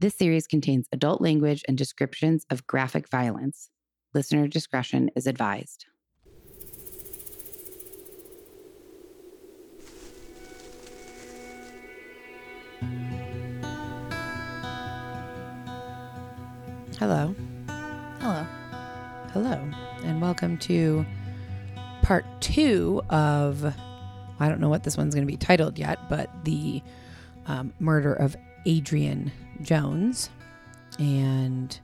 This series contains adult language and descriptions of graphic violence. Listener discretion is advised. Hello. Hello. Hello, and welcome to part two of, I don't know what this one's going to be titled yet, but the murder of Adrianne Jones. And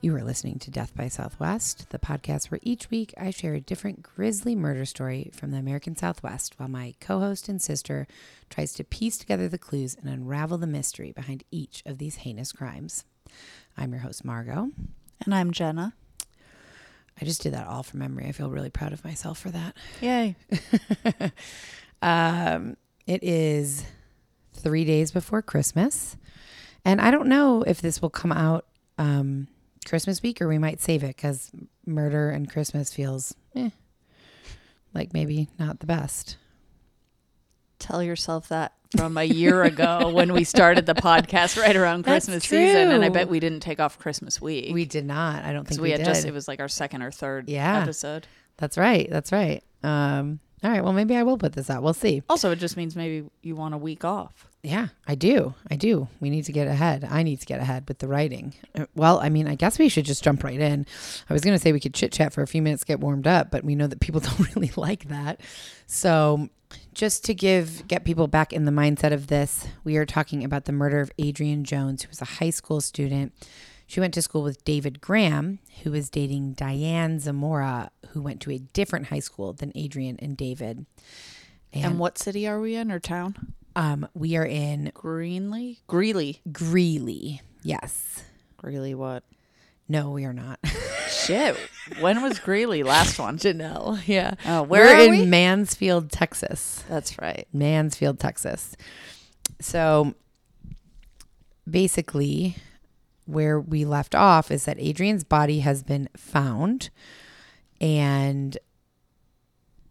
you are listening to Death by Southwest, the podcast where each week I share a different grisly murder story from the American Southwest while my co-host and sister tries to piece together the clues and unravel the mystery behind each of these heinous crimes. I'm your host, Margot. And I'm Jenna. I just did that all from memory. I feel really proud of myself for that. Yay. It is 3 days before Christmas. And I don't know if this will come out Christmas week, or we might save it because murder and Christmas feels like maybe not the best. Tell yourself that from a year ago when we started the podcast right around Christmas season. And I bet we didn't take off Christmas week. We did not. I don't think we did. Just, it was like our second or third episode. That's right. That's right. All right. Well, maybe I will put this out. We'll see. Also, it just means maybe you want a week off. Yeah, I do. I do. We need to get ahead. I need to get ahead with the writing. Well, I mean, I guess we should just jump right in. I was going to say we could chit chat for a few minutes, get warmed up, but we know that people don't really like that. So just to get people back in the mindset of this, we are talking about the murder of Adrianne Jones, who was a high school student. She went to school with David Graham, who was dating Diane Zamora, who went to a different high school than Adrianne and David. And what city are we in, or town? We are in Greeley. Yes. Greeley what? No, we are not. Shit. When was Greeley last one? Janelle. Yeah. Oh, We're in Mansfield, Texas. That's right. Mansfield, Texas. So basically where we left off is that Adrianne's body has been found and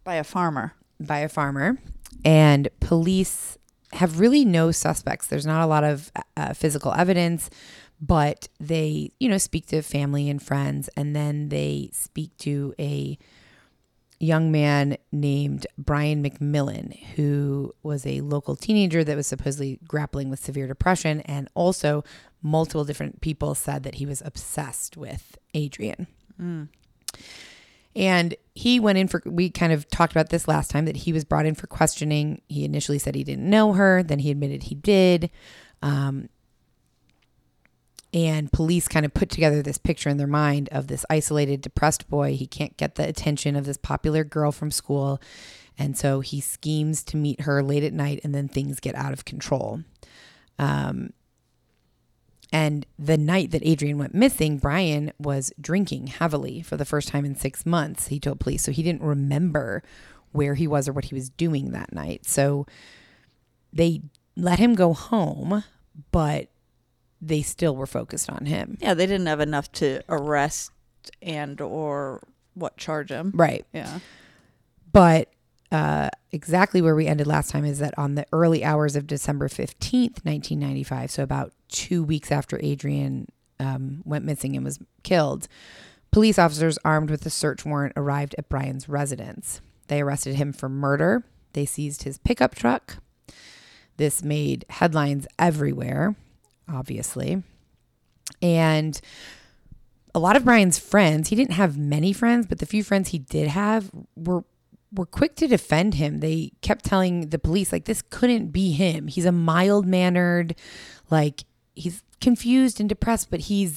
by a farmer, and police have really no suspects. There's not a lot of physical evidence, but they, speak to family and friends, and then they speak to a young man named Brian McMillan, who was a local teenager that was supposedly grappling with severe depression, and also multiple different people said that he was obsessed with Adrianne. Mm. And he went in for, we kind of talked about this last time, that he was brought in for questioning. He initially said he didn't know her. Then he admitted he did. And police kind of put together this picture in their mind of this isolated, depressed boy. He can't get the attention of this popular girl from school. And so he schemes to meet her late at night, and then things get out of control. And the night that Adrianne went missing, Brian was drinking heavily for the first time in 6 months, he told police. So he didn't remember where he was or what he was doing that night. So they let him go home, but they still were focused on him. Yeah, they didn't have enough to arrest and or charge him. Right. Yeah. But exactly where we ended last time is that on the early hours of December 15th, 1995, so about 2 weeks after Adrianne went missing and was killed, police officers armed with a search warrant arrived at Brian's residence. They arrested him for murder. They seized his pickup truck. This made headlines everywhere, obviously. And a lot of Brian's friends, he didn't have many friends, but the few friends he did have were quick to defend him. They kept telling the police, like, this couldn't be him. He's a mild-mannered, like, he's confused and depressed, but he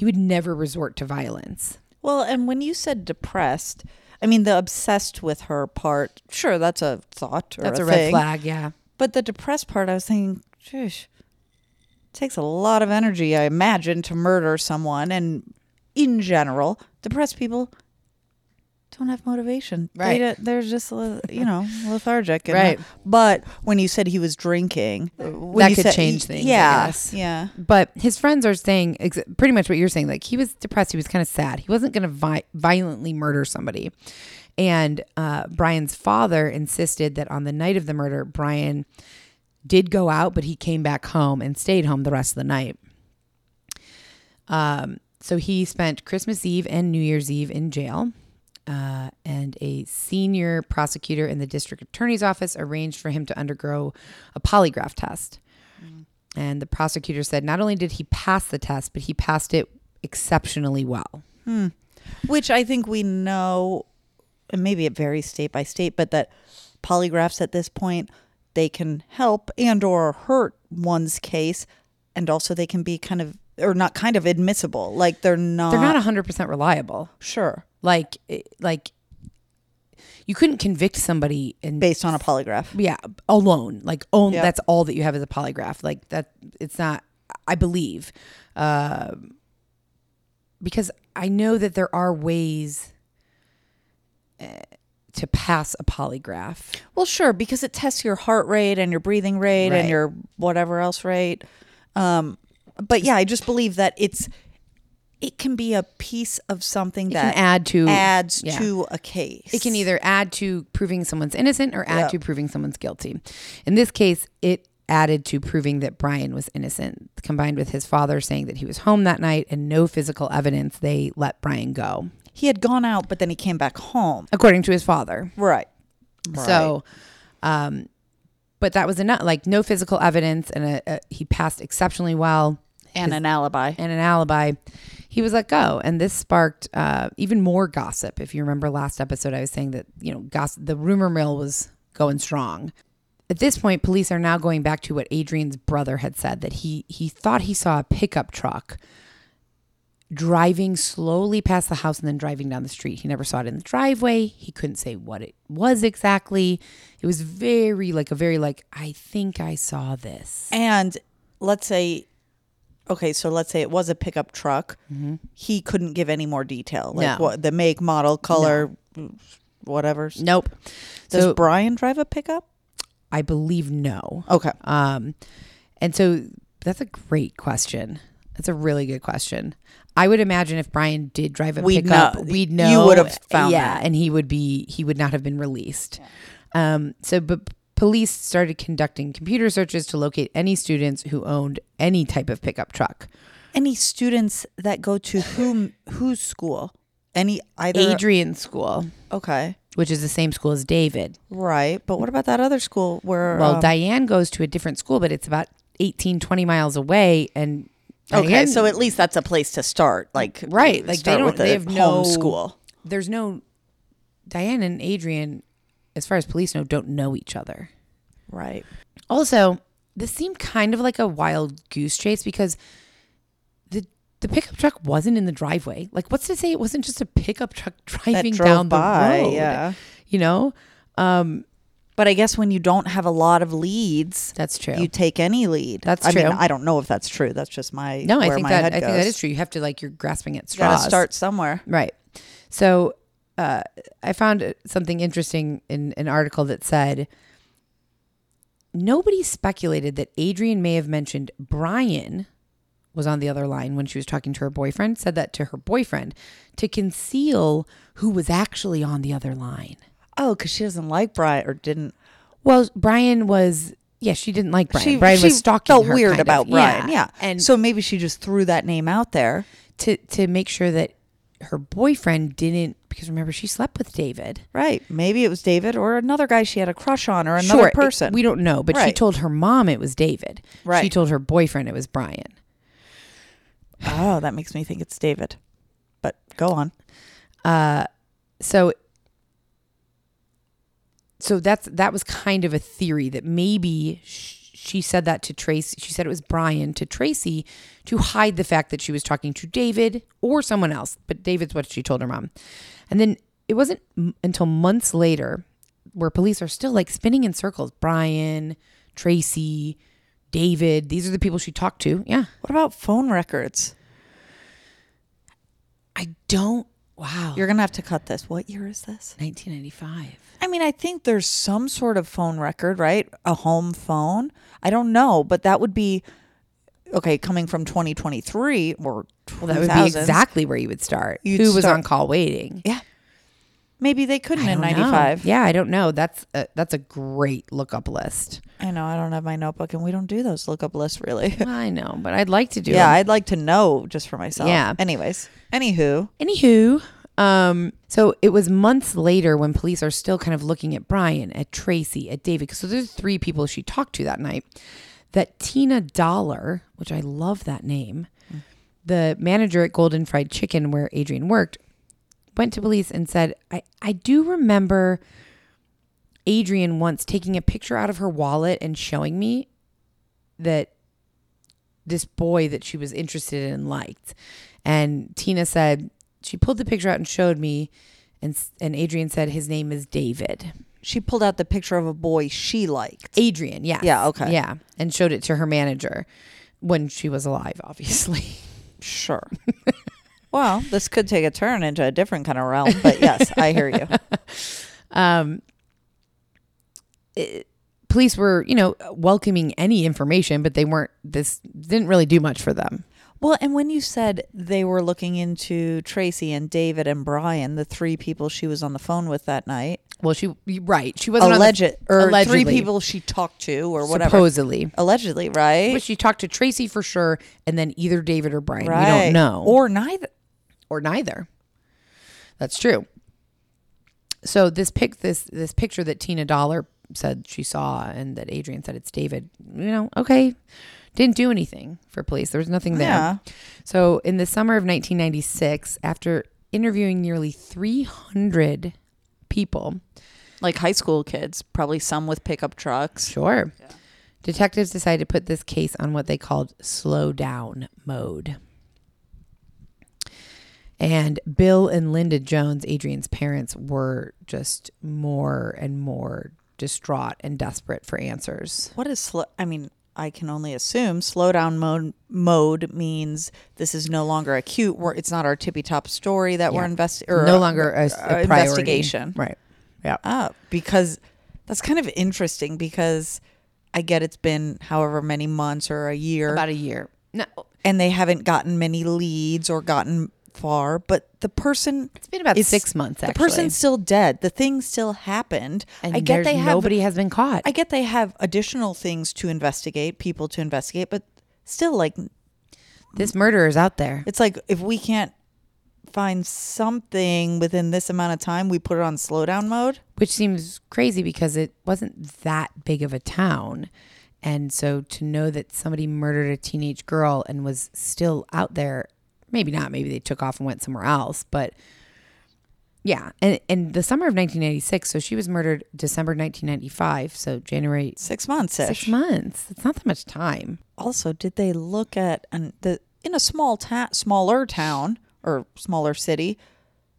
would never resort to violence. Well, and when you said depressed, I mean, the obsessed with her part, sure, that's a thought or that's a red flag, yeah. But the depressed part, I was thinking, sheesh, it takes a lot of energy, I imagine, to murder someone. And in general, depressed people don't have motivation. Right. They're just, lethargic. And right. But when you said he was drinking, that could change things. Yes. Yeah. But his friends are saying pretty much what you're saying. Like, he was depressed. He was kind of sad. He wasn't going to violently murder somebody. And Brian's father insisted that on the night of the murder, Brian did go out, but he came back home and stayed home the rest of the night. So he spent Christmas Eve and New Year's Eve in jail. And a senior prosecutor in the district attorney's office arranged for him to undergo a polygraph test. Mm. And the prosecutor said not only did he pass the test, but he passed it exceptionally well. Hmm. Which I think we know, and maybe it varies state by state, but that polygraphs at this point, they can help and or hurt one's case. And also they can be kind of, or not kind of, admissible. Like they're not 100% reliable. Sure. Like you couldn't convict somebody based on a polygraph. Yeah. Alone. Like only, yep. That's all that you have is a polygraph. Like that, it's not, I believe, because I know that there are ways to pass a polygraph. Well, sure, because it tests your heart rate and your breathing rate and your whatever else rate. But yeah, I just believe that it can be a piece of something that adds to a case. It can either add to proving someone's innocent or add to proving someone's guilty. In this case, it added to proving that Brian was innocent, combined with his father saying that he was home that night and no physical evidence, they let Brian go. He had gone out, but then he came back home. According to his father. Right. So, but that was enough, like no physical evidence, and he passed exceptionally well. And an alibi. He was let go. And this sparked even more gossip. If you remember last episode, I was saying that, you know, gossip, the rumor mill was going strong. At this point, police are now going back to what Adrian's brother had said, that he thought he saw a pickup truck driving slowly past the house and then driving down the street. He never saw it in the driveway. He couldn't say what it was exactly. It was very, I think I saw this. And let's say it was a pickup truck. Mm-hmm. He couldn't give any more detail. Like what the make, model, color, whatever. Nope. Does Brian drive a pickup? I believe no. Okay. And so that's a great question. That's a really good question. I would imagine if Brian did drive a pickup, we'd know. You would have found that. And he would not have been released. Yeah. But police started conducting computer searches to locate any students who owned any type of pickup truck. Any students that go to whose school? Adrian's school. Okay. Which is the same school as David. Right. But what about that other school where... Well, Diane goes to a different school, but it's about 18, 20 miles away. And okay, Diane, so at least that's a place to start. Like, right. Like start they have no school. There's no... Diane and Adrian, as far as police know, don't know each other. Right. Also, this seemed kind of like a wild goose chase because... The pickup truck wasn't in the driveway. Like, what's to say it wasn't just a pickup truck driving down the road? Yeah. You know? But I guess when you don't have a lot of leads, that's true. You take any lead. That's true. I mean, I don't know if that's true. That's just my I think that is true. You have to, like, you're grasping at straws. You gotta start somewhere. Right. So I found something interesting in an article that said, nobody speculated that Adrian may have mentioned Brian was on the other line when she was talking to her boyfriend, said that to her boyfriend to conceal who was actually on the other line. Oh, because she doesn't like Brian or didn't. Well, Brian was, she didn't like Brian. Brian was stalking her. She felt weird about Brian. Yeah. And so maybe she just threw that name out there. To make sure that her boyfriend didn't, because remember, she slept with David. Right. Maybe it was David or another guy she had a crush on or another person. We don't know, but she told her mom it was David. Right. She told her boyfriend it was Brian. Oh, that makes me think it's David. But go on. So that was kind of a theory that maybe she said that to Tracy. She said it was Brian to Tracy to hide the fact that she was talking to David or someone else. But David's what she told her mom. And then it wasn't until months later where police are still like spinning in circles. Brian, Tracy, David, these are the people she talked to. Yeah. What about phone records? Wow. You're going to have to cut this. What year is this? 1995. I mean, I think there's some sort of phone record, right? A home phone. I don't know, but that would be, okay, coming from 2023 or 2000. Well, that would be exactly where you would start. Who was on call waiting. Yeah. Maybe they couldn't in 95. Yeah, I don't know. That's a great lookup list. I know. I don't have my notebook, and we don't do those lookup lists, really. I know, but I'd like to do them. Yeah, I'd like to know just for myself. Yeah. Anyways. Anywho. So it was months later when police are still kind of looking at Brian, at Tracy, at David. So there's three people she talked to that night. That Tina Dollar, which I love that name, the manager at Golden Fried Chicken where Adrianne worked, went to police and said, I do remember Adrianne once taking a picture out of her wallet and showing me that this boy that she was interested in liked. And Tina said, she pulled the picture out and showed me, and Adrianne said, his name is David. She pulled out the picture of a boy she liked. Adrianne, yeah. Yeah, okay. Yeah, and showed it to her manager when she was alive, obviously. Sure. Well, this could take a turn into a different kind of realm, but yes, I hear you. Police were, welcoming any information, but this didn't really do much for them. Well, and when you said they were looking into Tracy and David and Brian, the three people she was on the phone with that night. Well, she wasn't allegedly. Three people she talked to or whatever. Allegedly, right? But she talked to Tracy for sure, and then either David or Brian. Right. We don't know. Or neither. That's true. So this picture that Tina Dollar said she saw and that Adrianne said it's David, okay. Didn't do anything for police. There was nothing there. Yeah. So in the summer of 1996, after interviewing nearly 300 people. Like high school kids, probably some with pickup trucks. Sure. Yeah. Detectives decided to put this case on what they called slow down mode. And Bill and Linda Jones, Adrianne's parents, were just more and more distraught and desperate for answers. What is slow? I mean, I can only assume slowdown mode means this is no longer acute. It's not our tippy top story that we're investigating. No longer a investigation. Right. Yeah. Because that's kind of interesting because I get it's been however many months or a year. About a year. No. And they haven't gotten many leads or gotten far, but the person... It's been about 6 months, actually. The person's still dead. The thing still happened. And I get nobody has been caught. I get they have additional things to investigate, people to investigate, but still, this murderer is out there. It's like, if we can't find something within this amount of time, we put it on slowdown mode. Which seems crazy because it wasn't that big of a town. And so to know that somebody murdered a teenage girl and was still out there... Maybe not. Maybe they took off and went somewhere else. But yeah. And the summer of 1996. So she was murdered December 1995. So January. 6 months-ish. 6 months. It's not that much time. Also, did they look at in a smaller town or smaller city?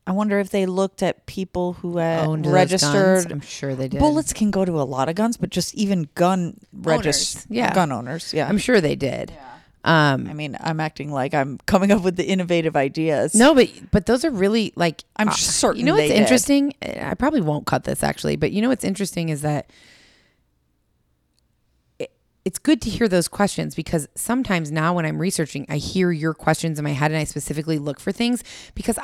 I wonder if they looked at people who had registered guns. I'm sure they did. Bullets can go to a lot of guns, but just even gun registered. Yeah. Gun owners. Yeah. I'm sure they did. Yeah. I'm acting like I'm coming up with the innovative ideas. No, but those are really I'm certain. You know what's interesting? I probably won't cut this actually, but you know what's interesting is that it's good to hear those questions because sometimes now when I'm researching, I hear your questions in my head and I specifically look for things because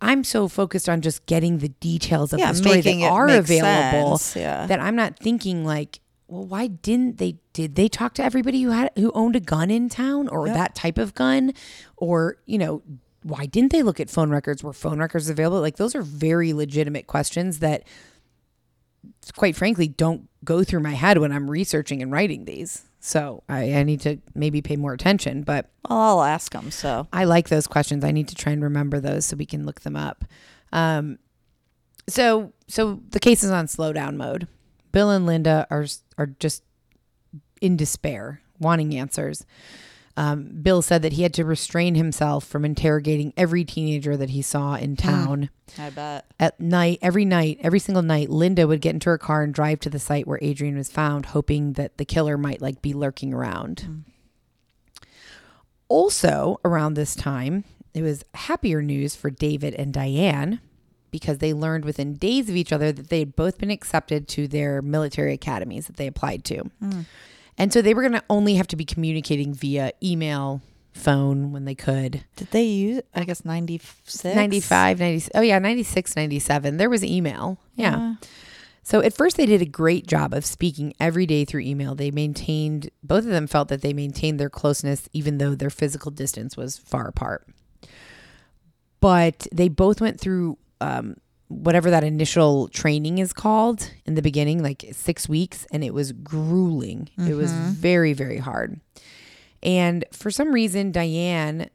I'm so focused on just getting the details of the story that are available that I'm not thinking well, why didn't they? Did they talk to everybody who owned a gun in town or that type of gun? Or, why didn't they look at phone records? Were phone records available? Those are very legitimate questions that, quite frankly, don't go through my head when I'm researching and writing these. So I need to maybe pay more attention, but... Well, I'll ask them, so... I like those questions. I need to try and remember those so we can look them up. So the case is on slowdown mode. Bill and Linda are just in despair, wanting answers. Bill said that he had to restrain himself from interrogating every teenager that he saw in town. I bet. At night, every single night, Linda would get into her car and drive to the site where Adrianne was found, hoping that the killer might be lurking around. Also, around this time, it was happier news for David and Diane, because they learned within days of each other that they had both been accepted to their military academies that they applied to. And so they were going to only have to be communicating via email, phone when they could. Did they use, I guess, 96? 95, 96. Oh, yeah, 96, 97. There was email. Yeah. So at first they did a great job of speaking every day through email. They maintained, both of them felt that they maintained their closeness even though their physical distance was far apart. But they both went through whatever that initial training is called in the beginning, like 6 weeks, and it was grueling. Mm-hmm. It was very, very hard. And for some reason, Diane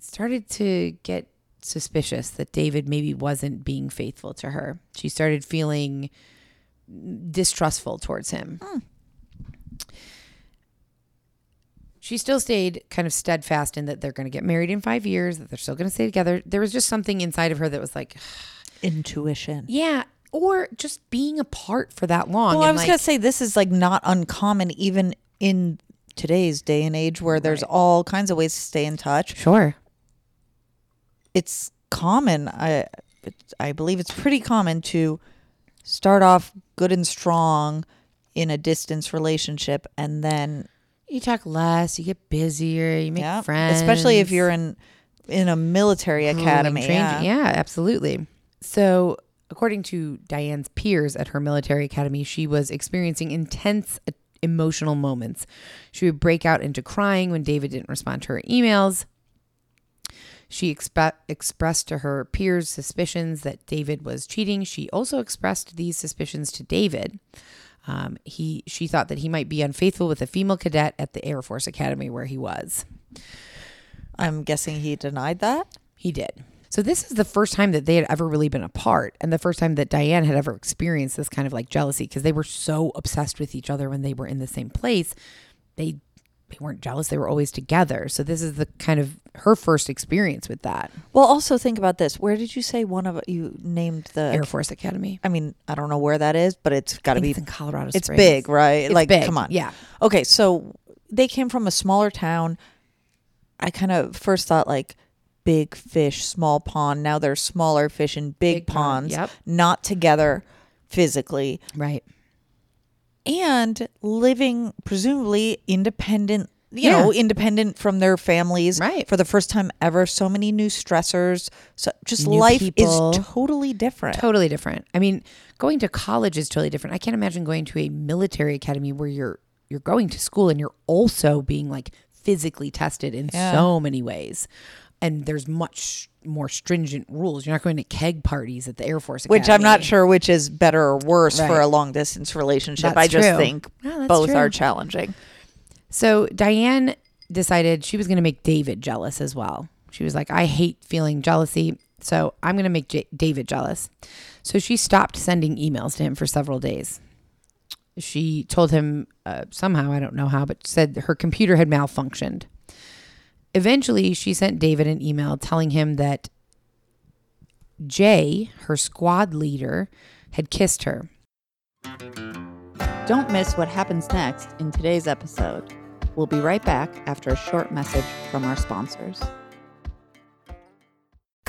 started to get suspicious that David maybe wasn't being faithful to her. She started feeling distrustful towards him. Mm. She still stayed kind of steadfast in that they're going to get married in 5 years, that they're still going to stay together. There was just something inside of her that was like... intuition. Yeah. Or just being apart for that long. Well, I was going to say, this is like not uncommon even in today's day and age where there's all kinds of ways to stay in touch. Sure. It's common. I believe it's pretty common to start off good and strong in a distance relationship, and then you talk less, you get busier, you make friends. Especially if you're in a military academy. Yeah, absolutely. So according to Diane's peers at her military academy, she was experiencing intense emotional moments. She would break out into crying when David didn't respond to her emails. She expressed to her peers suspicions that David was cheating. She also expressed these suspicions to David. She thought that he might be unfaithful with a female cadet at the Air Force Academy where he was. I'm guessing he denied that? He did. So this is the first time that they had ever really been apart, and the first time that Diane had ever experienced this kind of like jealousy, because they were so obsessed with each other when they were in the same place. They weren't jealous. They were always together. So this is the kind of her first experience with that. Well, also think about this. Where did you say you named the Air Force Academy? I mean, I don't know where that is, but it's got to be in Colorado Springs. It's big, right? It's like, big. Come on. Yeah. Okay. So they came from a smaller town. I kind of first thought like big fish, small pond. Now they're smaller fish in big ponds, not together physically. Right. And living presumably independent, you know, independent from their families, right? For the first time ever, so many new stressors, so just new life people. Is totally different. Totally different. I mean, going to college is totally different. I can't imagine going to a military academy where you're going to school and you're also being like physically tested in so many ways. And there's much more stringent rules. You're not going to keg parties at the Air Force Academy. Which I'm not sure which is better or worse for a long distance relationship. That's I just think both are challenging. So Diane decided she was going to make David jealous as well. She was like, I hate feeling jealousy, so I'm going to make David jealous. So she stopped sending emails to him for several days. She told him somehow, I don't know how, but said her computer had malfunctioned. Eventually, she sent David an email telling him that Jay, her squad leader, had kissed her. Don't miss what happens next in today's episode. We'll be right back after a short message from our sponsors.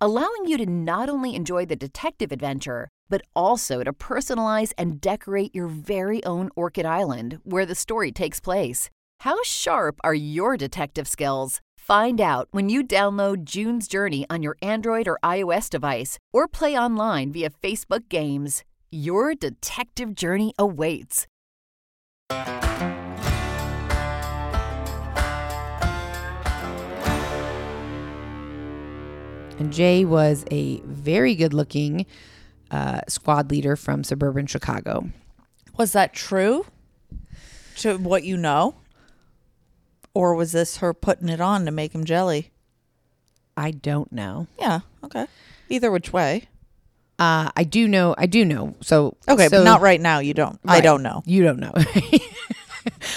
allowing you to not only enjoy the detective adventure, but also to personalize and decorate your very own Orchid Island, where the story takes place. How sharp are your detective skills? Find out when you download June's Journey on your Android or iOS device, or play online via Facebook Games. Your detective journey awaits. And Jay was a very good-looking squad leader from suburban Chicago. Was that true to what you know? Or was this her putting it on to make him jelly? I don't know. Yeah, okay. Either which way. I do know. So, okay, so, but not right now. You don't. Right. I don't know. You don't know.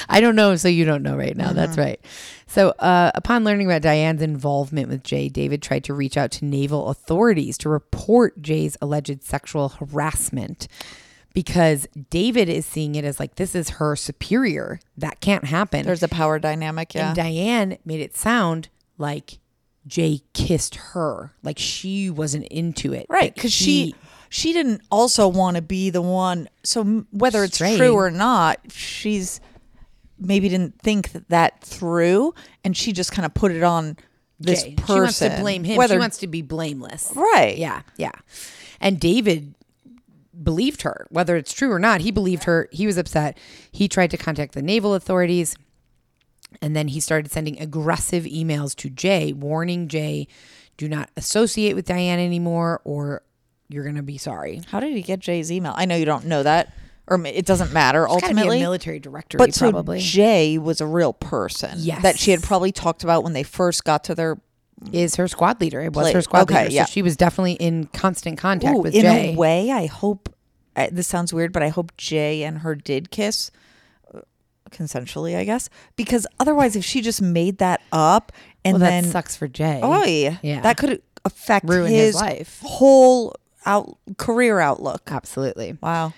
I don't know, so you don't know right now. Mm-hmm. That's right. So upon learning about Diane's involvement with Jay, David tried to reach out to naval authorities to report Jay's alleged sexual harassment, because David is seeing it as like, this is her superior. That can't happen. There's a power dynamic, yeah. And Diane made it sound like Jay kissed her, like she wasn't into it. Right, because she didn't also want to be the one. So whether it's true or not, she's maybe didn't think that through, and she just kind of put it on this Jay. Person. She wants to blame him. She wants to be blameless. Right. Yeah, yeah. And David believed her, whether it's true or not. He believed her. He was upset. He tried to contact the naval authorities, and then he started sending aggressive emails to Jay, warning Jay, do not associate with Diane anymore, or you're going to be sorry. How did he get Jay's email? I know you don't know that, or it doesn't matter. It's ultimately gotta be a military directory, but probably. So Jay was a real person, yes, that she had probably talked about when they first got to their is her squad leader. It was her squad leader. Yeah. So she was definitely in constant contact with Jay. In a way, I hope this sounds weird, but I hope Jay and her did kiss consensually, I guess, because otherwise, if she just made that up, and then that sucks for Jay. Oh yeah, that could affect ruin his life, whole career outlook. Absolutely. Wow.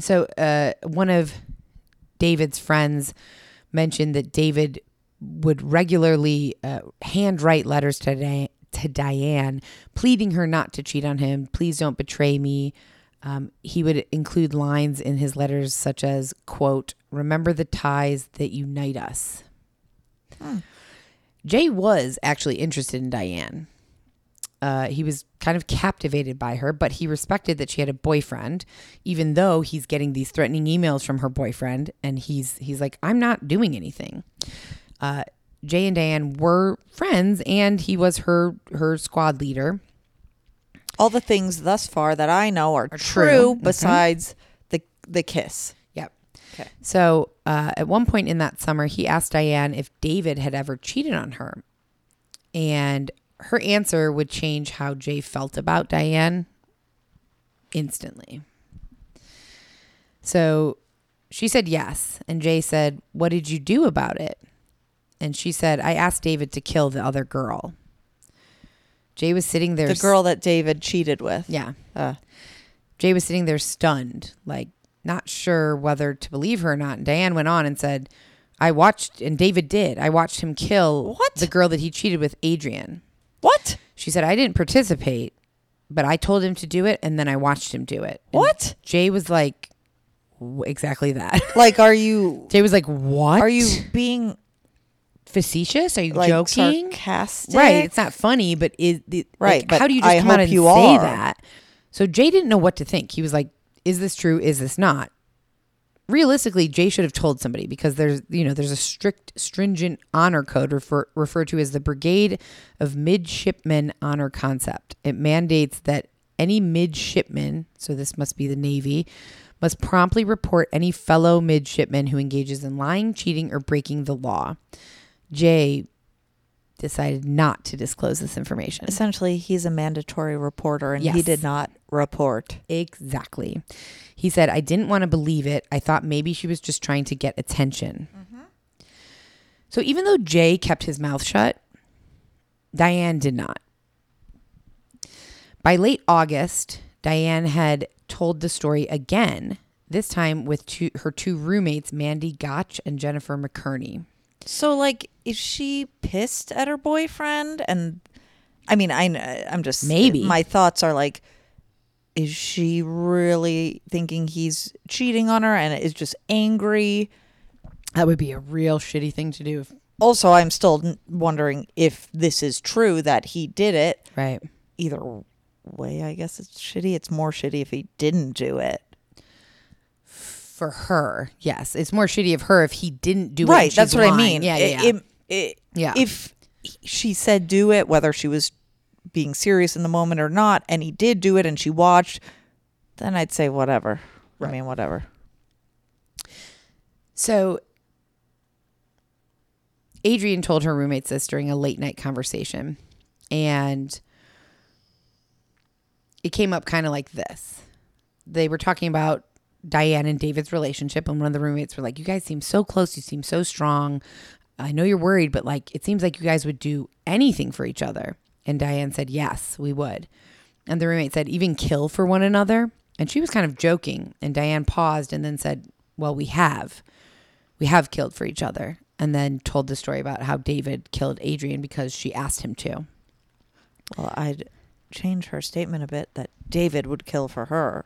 So one of David's friends mentioned that David would regularly handwrite letters to Diane, pleading her not to cheat on him. Please don't betray me. He would include lines in his letters such as, quote, remember the ties that unite us. Hmm. Jay was actually interested in Diane. He was kind of captivated by her, but he respected that she had a boyfriend, even though he's getting these threatening emails from her boyfriend. And he's like, I'm not doing anything. Jay and Diane were friends, and he was her squad leader. All the things thus far that I know are true, besides the kiss. Yep. Okay. So at one point in that summer, he asked Diane if David had ever cheated on her. And her answer would change how Jay felt about Diane instantly. So she said yes. And Jay said, what did you do about it? And she said, I asked David to kill the other girl. Jay was sitting there. The girl that David cheated with. Yeah. Jay was sitting there stunned, like not sure whether to believe her or not. And Diane went on and said, I watched him kill the girl that he cheated with, Adrianne. What? She said, I didn't participate, but I told him to do it, and then I watched him do it. What? And Jay was like, exactly that. Like, Jay was like, what? Are you being facetious? Are you joking? Sarcastic? Right. It's not funny, but how do you just come out and say that? So Jay didn't know what to think. He was like, is this true? Is this not? Realistically, Jay should have told somebody, because there's a stringent honor code referred to as the Brigade of Midshipmen Honor Concept. It mandates that any midshipman, so this must be the Navy, must promptly report any fellow midshipman who engages in lying, cheating, or breaking the law. Jay decided not to disclose this information. Essentially, he's a mandatory reporter, and he did not report. Exactly. He said, I didn't want to believe it. I thought maybe she was just trying to get attention. Mm-hmm. So even though Jay kept his mouth shut, Diane did not. By late August, Diane had told the story again, this time with her two roommates, Mandy Gotch and Jennifer McCurney. So, like, is she pissed at her boyfriend? And, I mean, I'm just... Maybe. My thoughts are, like, is she really thinking he's cheating on her and is just angry? That would be a real shitty thing to do. Also, I'm still wondering if this is true that he did it. Right. Either way, I guess it's shitty. It's more shitty if he didn't do it. For her, yes, it's more shitty of her if he didn't do it. Right, that's what I mean. Yeah. If she said do it, whether she was being serious in the moment or not, and he did do it, and she watched, then I'd say whatever. Right. I mean, whatever. So, Adrianne told her roommates this during a late night conversation, and it came up kind of like this. they were talking about Diane and David's relationship, and one of the roommates were like, you guys seem so close, you seem so strong. I know you're worried, but like, it seems like you guys would do anything for each other. And Diane said, yes, we would. And the roommate said, even kill for one another. And she was kind of joking. And Diane paused and then said, well, we have killed for each other. And then told the story about how David killed Adrianne because she asked him to. Well, I'd change her statement a bit that David would kill for her.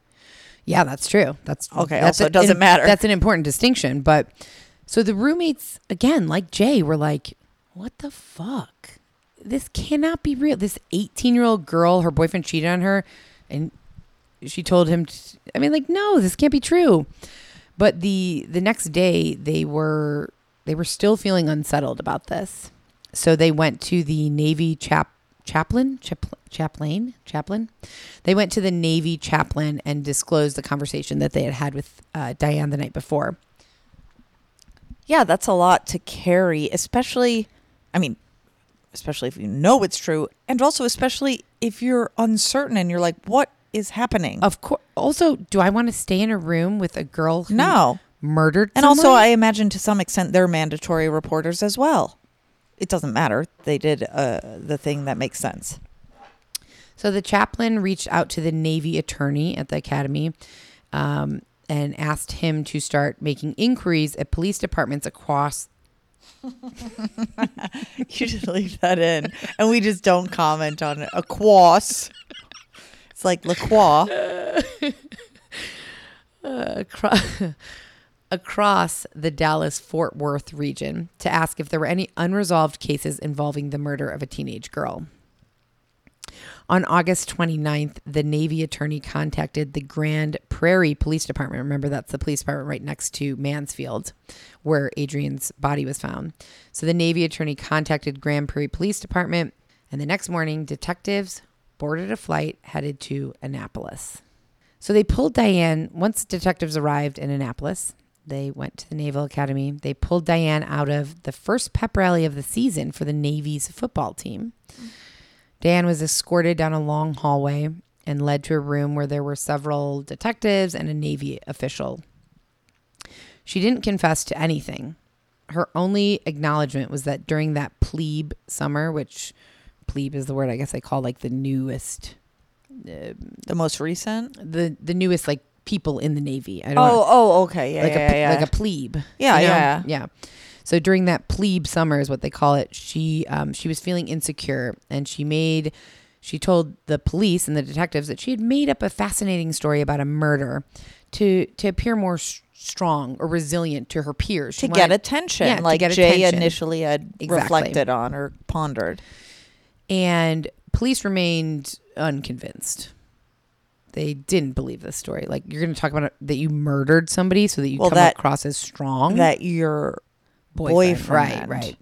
Yeah, that's true. That's okay. That's also, it doesn't matter. That's an important distinction. But so the roommates, again, like Jay, were like, what the fuck? This cannot be real. This 18-year-old girl, her boyfriend cheated on her, and she told him, no, this can't be true. But the next day, they were still feeling unsettled about this. So they went to the Navy chaplain. They went to the Navy chaplain and disclosed the conversation that they had with Diane the night before. Yeah, that's a lot to carry, especially if you know it's true, and also especially if you're uncertain and you're like, what is happening? Of course. Also, do I want to stay in a room with a girl who murdered someone? And also, I imagine to some extent they're mandatory reporters as well. It doesn't matter. They did the thing that makes sense. So the chaplain reached out to the Navy attorney at the academy and asked him to start making inquiries at police departments across. You should leave that in. And we just don't comment on it. Across. It's like LaCroix. Across the Dallas-Fort Worth region to ask if there were any unresolved cases involving the murder of a teenage girl. On August 29th, the Navy attorney contacted the Grand Prairie Police Department. Remember, that's the police department right next to Mansfield, where Adrianne's body was found. So the Navy attorney contacted Grand Prairie Police Department, and the next morning, detectives boarded a flight headed to Annapolis. So they pulled Diane. Once detectives arrived in Annapolis, they went to the Naval Academy. They pulled Diane out of the first pep rally of the season for the Navy's football team. Diane was escorted down a long hallway and led to a room where there were several detectives and a Navy official. She didn't confess to anything. Her only acknowledgement was that during that plebe summer, which plebe is the word I guess I call like the newest. The most recent? The newest like people in the Navy. Okay. Yeah, like a plebe. Yeah, you know? Yeah. So during that plebe summer is what they call it, she was feeling insecure, and she told the police and the detectives that she had made up a fascinating story about a murder to appear more strong or resilient to her peers. To get attention. Initially had reflected on or pondered. And police remained unconvinced. They didn't believe this story. Like, you're going to talk about that you murdered somebody so that you come across as strong. That you're... boyfriend. Right.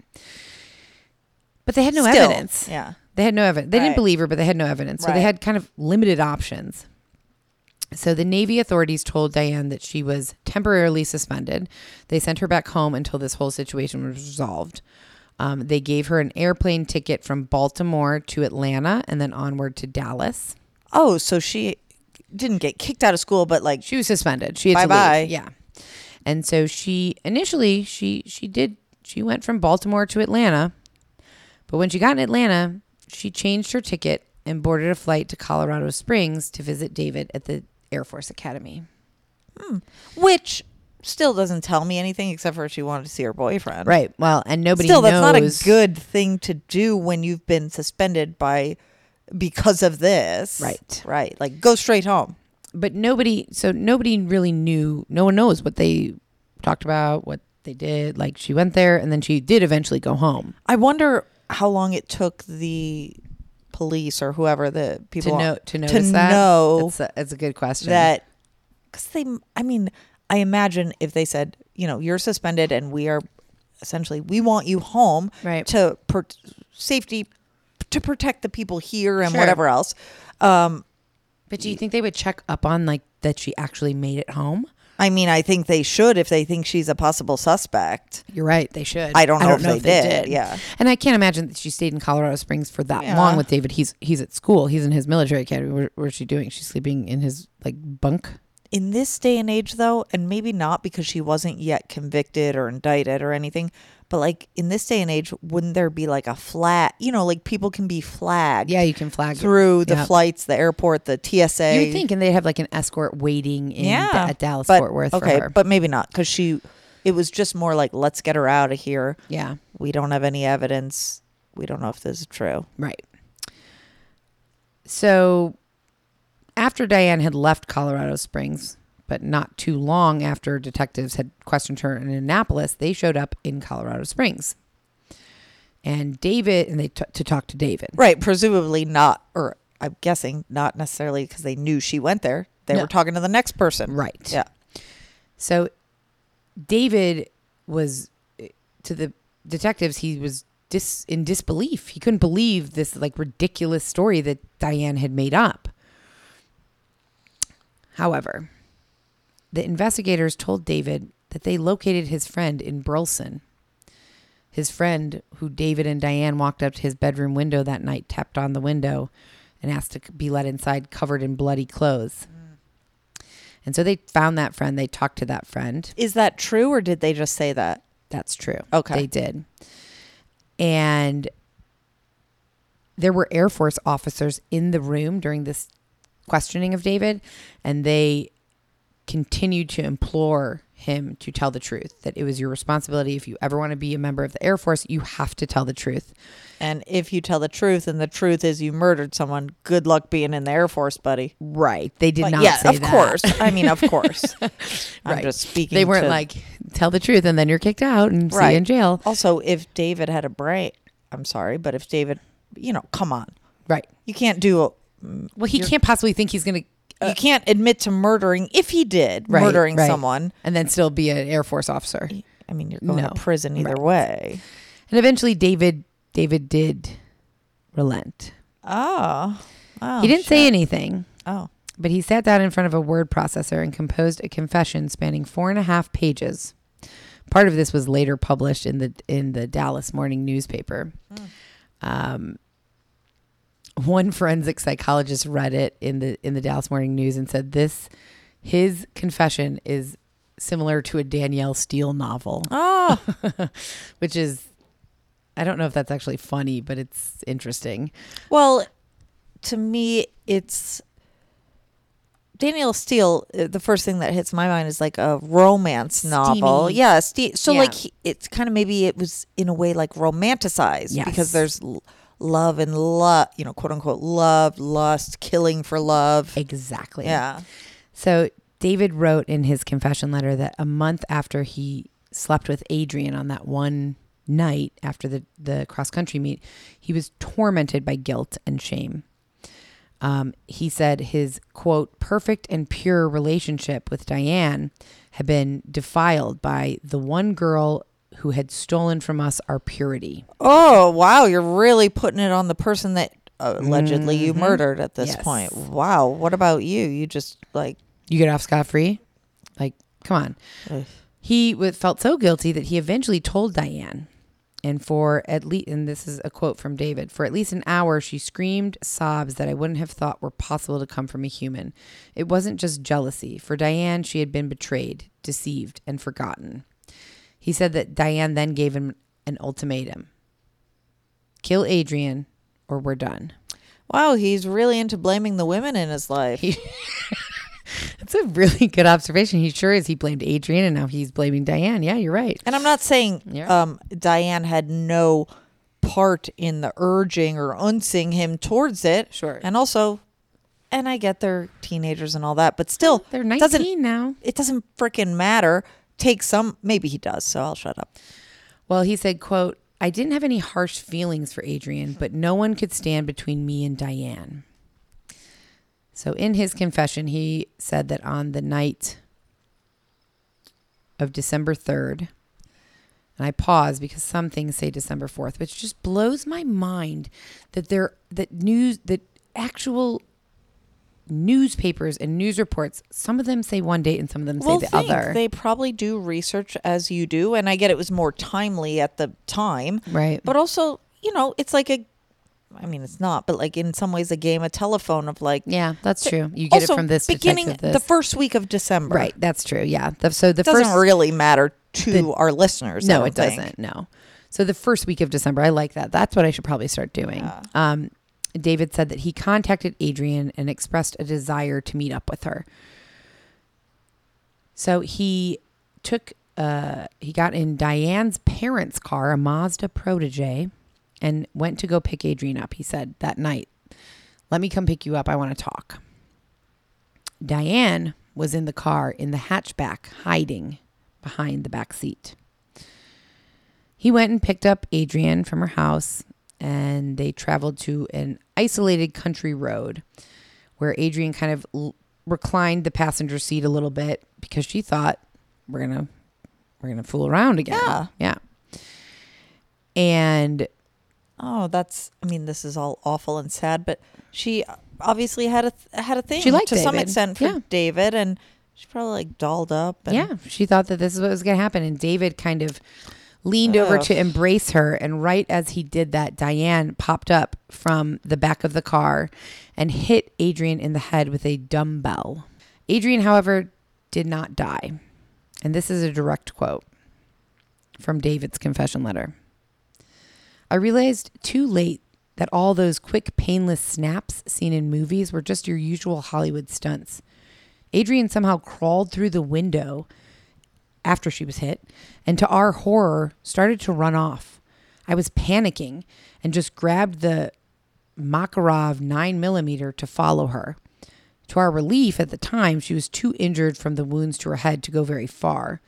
But they had no evidence. Yeah. They had no evidence. They didn't believe her, but they had no evidence. So they had kind of limited options. So the Navy authorities told Diane that she was temporarily suspended. They sent her back home until this whole situation was resolved. They gave her an airplane ticket from Baltimore to Atlanta and then onward to Dallas. Oh, so she didn't get kicked out of school, but like... she was suspended. She had to leave. Yeah. And so she went from Baltimore to Atlanta, but when she got in Atlanta, she changed her ticket and boarded a flight to Colorado Springs to visit David at the Air Force Academy. Which still doesn't tell me anything except for she wanted to see her boyfriend. Right. Well, and nobody knows. Still, that's not a good thing to do when you've been suspended because of this. Right. Right. Like, go straight home. But nobody really knew. No one knows what they talked about, what they did. Like, she went there and then she did eventually go home. I wonder how long it took the police or whoever the people to know. That's a good question. That, because I imagine if they said, you're suspended and we are essentially, we want you home to safety, to protect the people here and whatever else. But do you think they would check up on that she actually made it home? I mean, I think they should if they think she's a possible suspect. You're right. They should. I don't know if they did. Yeah. And I can't imagine that she stayed in Colorado Springs for that long with David. He's at school. He's in his military academy. What is she doing? She's sleeping in his bunk. In this day and age, though, and maybe not because she wasn't yet convicted or indicted or anything, but like in this day and age, wouldn't there be like a flag? You know, like people can be flagged. Yeah, you can flag through the flights, the airport, the TSA. You would think, and they have like an escort waiting in at Dallas, Fort Worth. Okay, for her. But maybe not because it was just more like, let's get her out of here. Yeah, we don't have any evidence. We don't know if this is true. Right. So. After Diane had left Colorado Springs, but not too long after detectives had questioned her in Annapolis, they showed up in Colorado Springs. And they talk to David. Right, presumably not, or I'm guessing not necessarily because they knew she went there. They were talking to the next person. Right. Yeah. So David was, to the detectives, he was in disbelief. He couldn't believe this like ridiculous story that Diane had made up. However, the investigators told David that they located his friend in Burleson. His friend, who David and Diane walked up to his bedroom window that night, tapped on the window and asked to be let inside covered in bloody clothes. Mm. And so they found that friend. They talked to that friend. Is that true or did they just say that? That's true. Okay. They did. And there were Air Force officers in the room during this questioning of David, and they continued to implore him to tell the truth, that it was your responsibility. If you ever want to be a member of the Air Force, you have to tell the truth. And if you tell the truth and the truth is you murdered someone, good luck being in the Air Force, buddy. Right. They did not say that. Yeah, of course. I mean, of course. I'm just speaking. They weren't like, tell the truth and then you're kicked out and see you in jail. Also, if David had a brain, I'm sorry, but if David, you know, come on. Right. You can't do well, he can't possibly think he's going to... you can't admit to murdering, if he did, murdering someone. And then still be an Air Force officer. I mean, you're going to prison either way. And eventually David did relent. Oh, he didn't say anything. Oh. But he sat down in front of a word processor and composed a confession spanning 4.5 pages. Part of this was later published in the Dallas Morning newspaper. Hmm. One forensic psychologist read it in the Dallas Morning News and said his confession is similar to a Danielle Steel novel. Oh, which is, I don't know if that's actually funny, but it's interesting. Well, to me, it's Danielle Steel. The first thing that hits my mind is like a romance novel. Yeah. It's kind of, maybe it was in a way like romanticized because there's love and quote unquote love, lust, killing for love. Exactly. Yeah. So David wrote in his confession letter that a month after he slept with Adrianne on that one night after the cross-country meet, he was tormented by guilt and shame. He said his, quote, perfect and pure relationship with Diane had been defiled by the one girl who had stolen from us our purity. Oh, wow. You're really putting it on the person that allegedly you murdered at this point. Wow. What about you? You just like... You get off scot-free? Like, come on. Ugh. He felt so guilty that he eventually told Diane. And and this is a quote from David, for at least an hour, she screamed sobs that I wouldn't have thought were possible to come from a human. It wasn't just jealousy. For Diane, she had been betrayed, deceived, and forgotten. He said that Diane then gave him an ultimatum. Kill Adrianne or we're done. Wow, he's really into blaming the women in his life. That's a really good observation. He sure is. He blamed Adrianne and now he's blaming Diane. Yeah, you're right. And I'm not saying Diane had no part in the urging or unsing him towards it. Sure. And also... And I get they're teenagers and all that, but still... They're 19 now. It doesn't freaking matter. Take some, maybe he does, so I'll shut up. Well, he said, quote, I didn't have any harsh feelings for Adrianne, but no one could stand between me and Diane. So in his confession, he said that on the night of December 3rd, and I pause because some things say December 4th, which just blows my mind that actual newspapers and news reports, some of them say one date and some of them say the other. They probably do research as you do, and I get it was more timely at the time, right? But also, you know, it's like a I mean, it's not, but like in some ways a game of telephone of like. Yeah, that's true. You get it from this beginning to this. The first week of December. Right. That's true. Yeah. So the doesn't really matter to our listeners. No, it doesn't. No. So the first week of December, I like that. That's what I should probably start doing. Yeah. David said that he contacted Adrianne and expressed a desire to meet up with her. So he took, he got in Diane's parents' car, a Mazda Protege, and went to go pick Adrianne up. He said that night, "Let me come pick you up. I want to talk." Diane was in the car in the hatchback, hiding behind the back seat. He went and picked up Adrianne from her house, and they traveled to an isolated country road where Adrianne kind of reclined the passenger seat a little bit because she thought we're gonna fool around again. Yeah. And this is all awful and sad, but she obviously had a thing. She liked to David. Some extent for David, and she probably like dolled up. And she thought that this is what was gonna happen, and David kind of leaned over to embrace her, and right as he did that, Diane popped up from the back of the car and hit Adrianne in the head with a dumbbell. Adrianne, however, did not die. And this is a direct quote from David's confession letter. "I realized too late that all those quick, painless snaps seen in movies were just your usual Hollywood stunts. Adrianne somehow crawled through the window after she was hit, and to our horror, started to run off. I was panicking and just grabbed the Makarov 9mm to follow her. To our relief, at the time, she was too injured from the wounds to her head to go very far.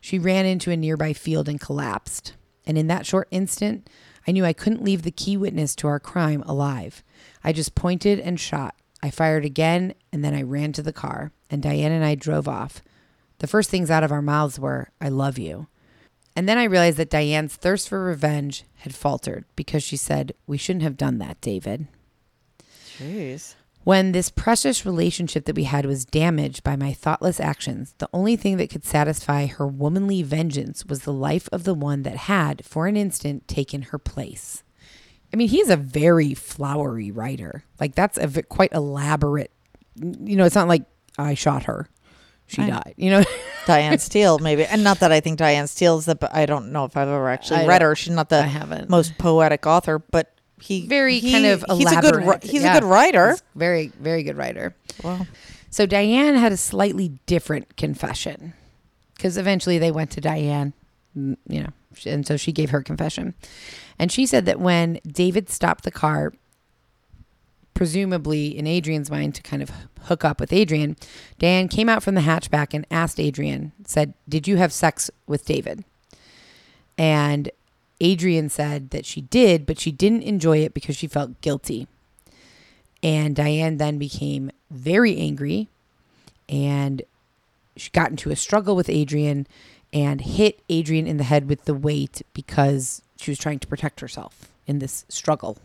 She ran into a nearby field and collapsed. And in that short instant, I knew I couldn't leave the key witness to our crime alive. I just pointed and shot. I fired again, and then I ran to the car, and Diane and I drove off. The first things out of our mouths were, 'I love you.' And then I realized that Diane's thirst for revenge had faltered because she said, 'We shouldn't have done that, David.' Jeez. When this precious relationship that we had was damaged by my thoughtless actions, the only thing that could satisfy her womanly vengeance was the life of the one that had, for an instant, taken her place." I mean, he's a very flowery writer. Like, that's a quite elaborate, you know, it's not like I shot her. She died, you know. Diane Steel, maybe. And not that I think Diane Steele's I don't know if I've ever actually read her. She's not the most poetic author, but he's elaborate. He's a good writer. He's very, very good writer. Wow. So Diane had a slightly different confession because eventually they went to Diane, you know, and so she gave her confession. And she said that when David stopped the car, presumably in Adrian's mind to kind of hook up with Adrianne, Diane came out from the hatchback and asked Adrianne, said, "Did you have sex with David?" And Adrianne said that she did, but she didn't enjoy it because she felt guilty. And Diane then became very angry, and she got into a struggle with Adrianne and hit Adrianne in the head with the weight because she was trying to protect herself in this struggle.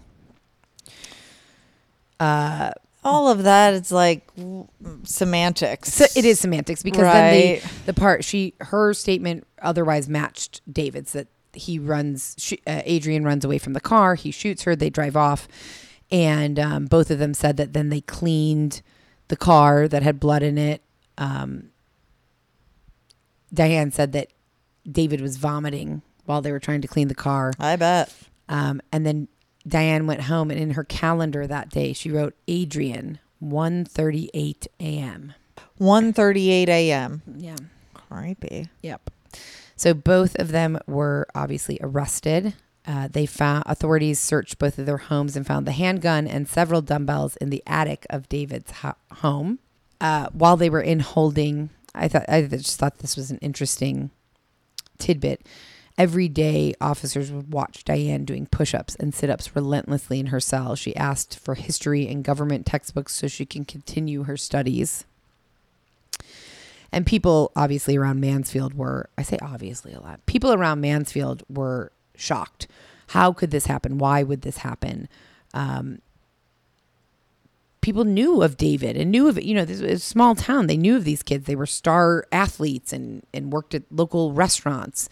All of that, it's like semantics. So it is semantics because right. Then the part her statement otherwise matched David's, that Adrianne runs away from the car, he shoots her, they drive off, and both of them said that then they cleaned the car that had blood in it. Diane said that David was vomiting while they were trying to clean the car. I bet. And then Diane went home, and in her calendar that day, she wrote Adrianne, 1:38 a.m. 1:38 a.m. Yeah. Creepy. Yep. So both of them were obviously arrested. Authorities searched both of their homes and found the handgun and several dumbbells in the attic of David's home. While they were in holding, I just thought this was an interesting tidbit. Every day, officers would watch Diane doing push-ups and sit-ups relentlessly in her cell. She asked for history and government textbooks so she can continue her studies. And people, obviously, around Mansfield were... I say obviously a lot. People around Mansfield were shocked. How could this happen? Why would this happen? People knew of David and knew of... You know, this was a small town. They knew of these kids. They were star athletes and worked at local restaurants.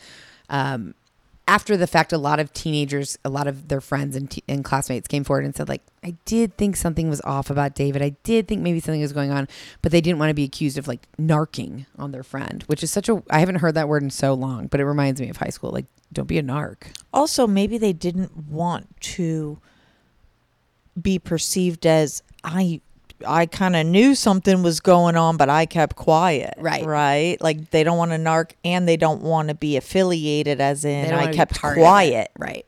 after the fact, a lot of teenagers, a lot of their friends and classmates came forward and said, like, I did think something was off about David. I did think maybe something was going on, but they didn't want to be accused of, like, narking on their friend, which is such a, I haven't heard that word in so long, but it reminds me of high school. Like, don't be a narc. Also, maybe they didn't want to be perceived as, I kind of knew something was going on, but I kept quiet. Right. Right. Like, they don't want to narc and they don't want to be affiliated, as in I kept quiet. Right.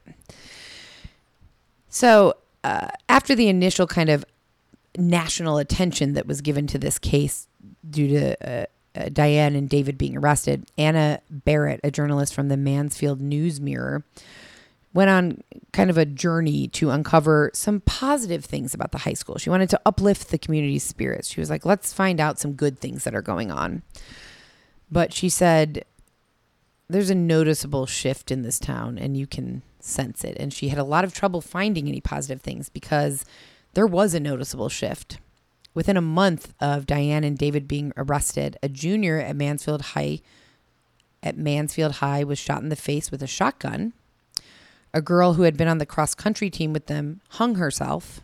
So after the initial kind of national attention that was given to this case due to Diane and David being arrested, Anna Barrett, a journalist from the Mansfield News Mirror, went on kind of a journey to uncover some positive things about the high school. She wanted to uplift the community's spirits. She was like, let's find out some good things that are going on. But she said, there's a noticeable shift in this town and you can sense it. And she had a lot of trouble finding any positive things because there was a noticeable shift. Within a month of Diane and David being arrested, a junior at Mansfield High was shot in the face with a shotgun. A girl who had been on the cross-country team with them hung herself.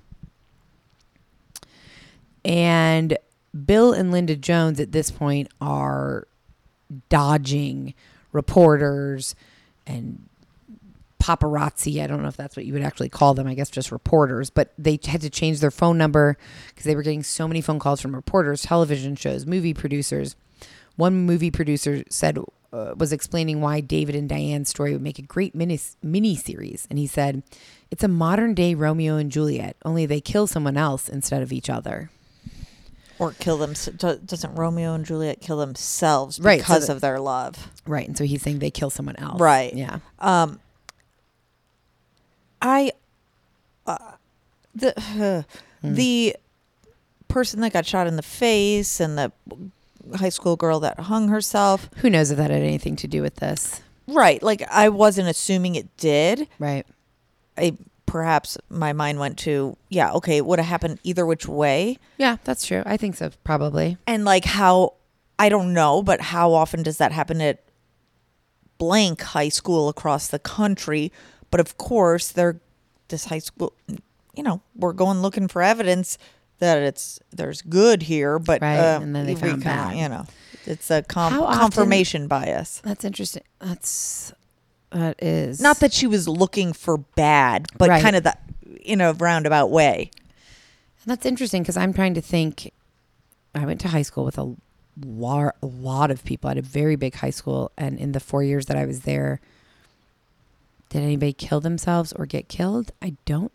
And Bill and Linda Jones at this point are dodging reporters and paparazzi. I don't know if that's what you would actually call them. I guess just reporters. But they had to change their phone number because they were getting so many phone calls from reporters, television shows, movie producers. One movie producer said... was explaining why David and Diane's story would make a great mini series. And he said, it's a modern day Romeo and Juliet, only they kill someone else instead of each other. Or kill them. Doesn't Romeo and Juliet kill themselves because of their love? Right. And so he's saying they kill someone else. Right. Yeah. The person that got shot in the face and the high school girl that hung herself. Who knows if that had anything to do with this? Right. Like, I wasn't assuming it did. Right. Perhaps my mind went to, yeah, okay, it would have happened either which way. Yeah, that's true. I think so, probably. And like how, I don't know, but how often does that happen at blank high school across the country? But of course, this high school, you know, we're going looking for evidence that there's good here, but right. And then they found bad. You know, it's a confirmation bias. That's interesting. That is not that she was looking for bad, but right. Kind of the in a roundabout way. And that's interesting because I'm trying to think. I went to high school with a lot of people. I had a very big high school, and in the 4 years that I was there, did anybody kill themselves or get killed? I don't.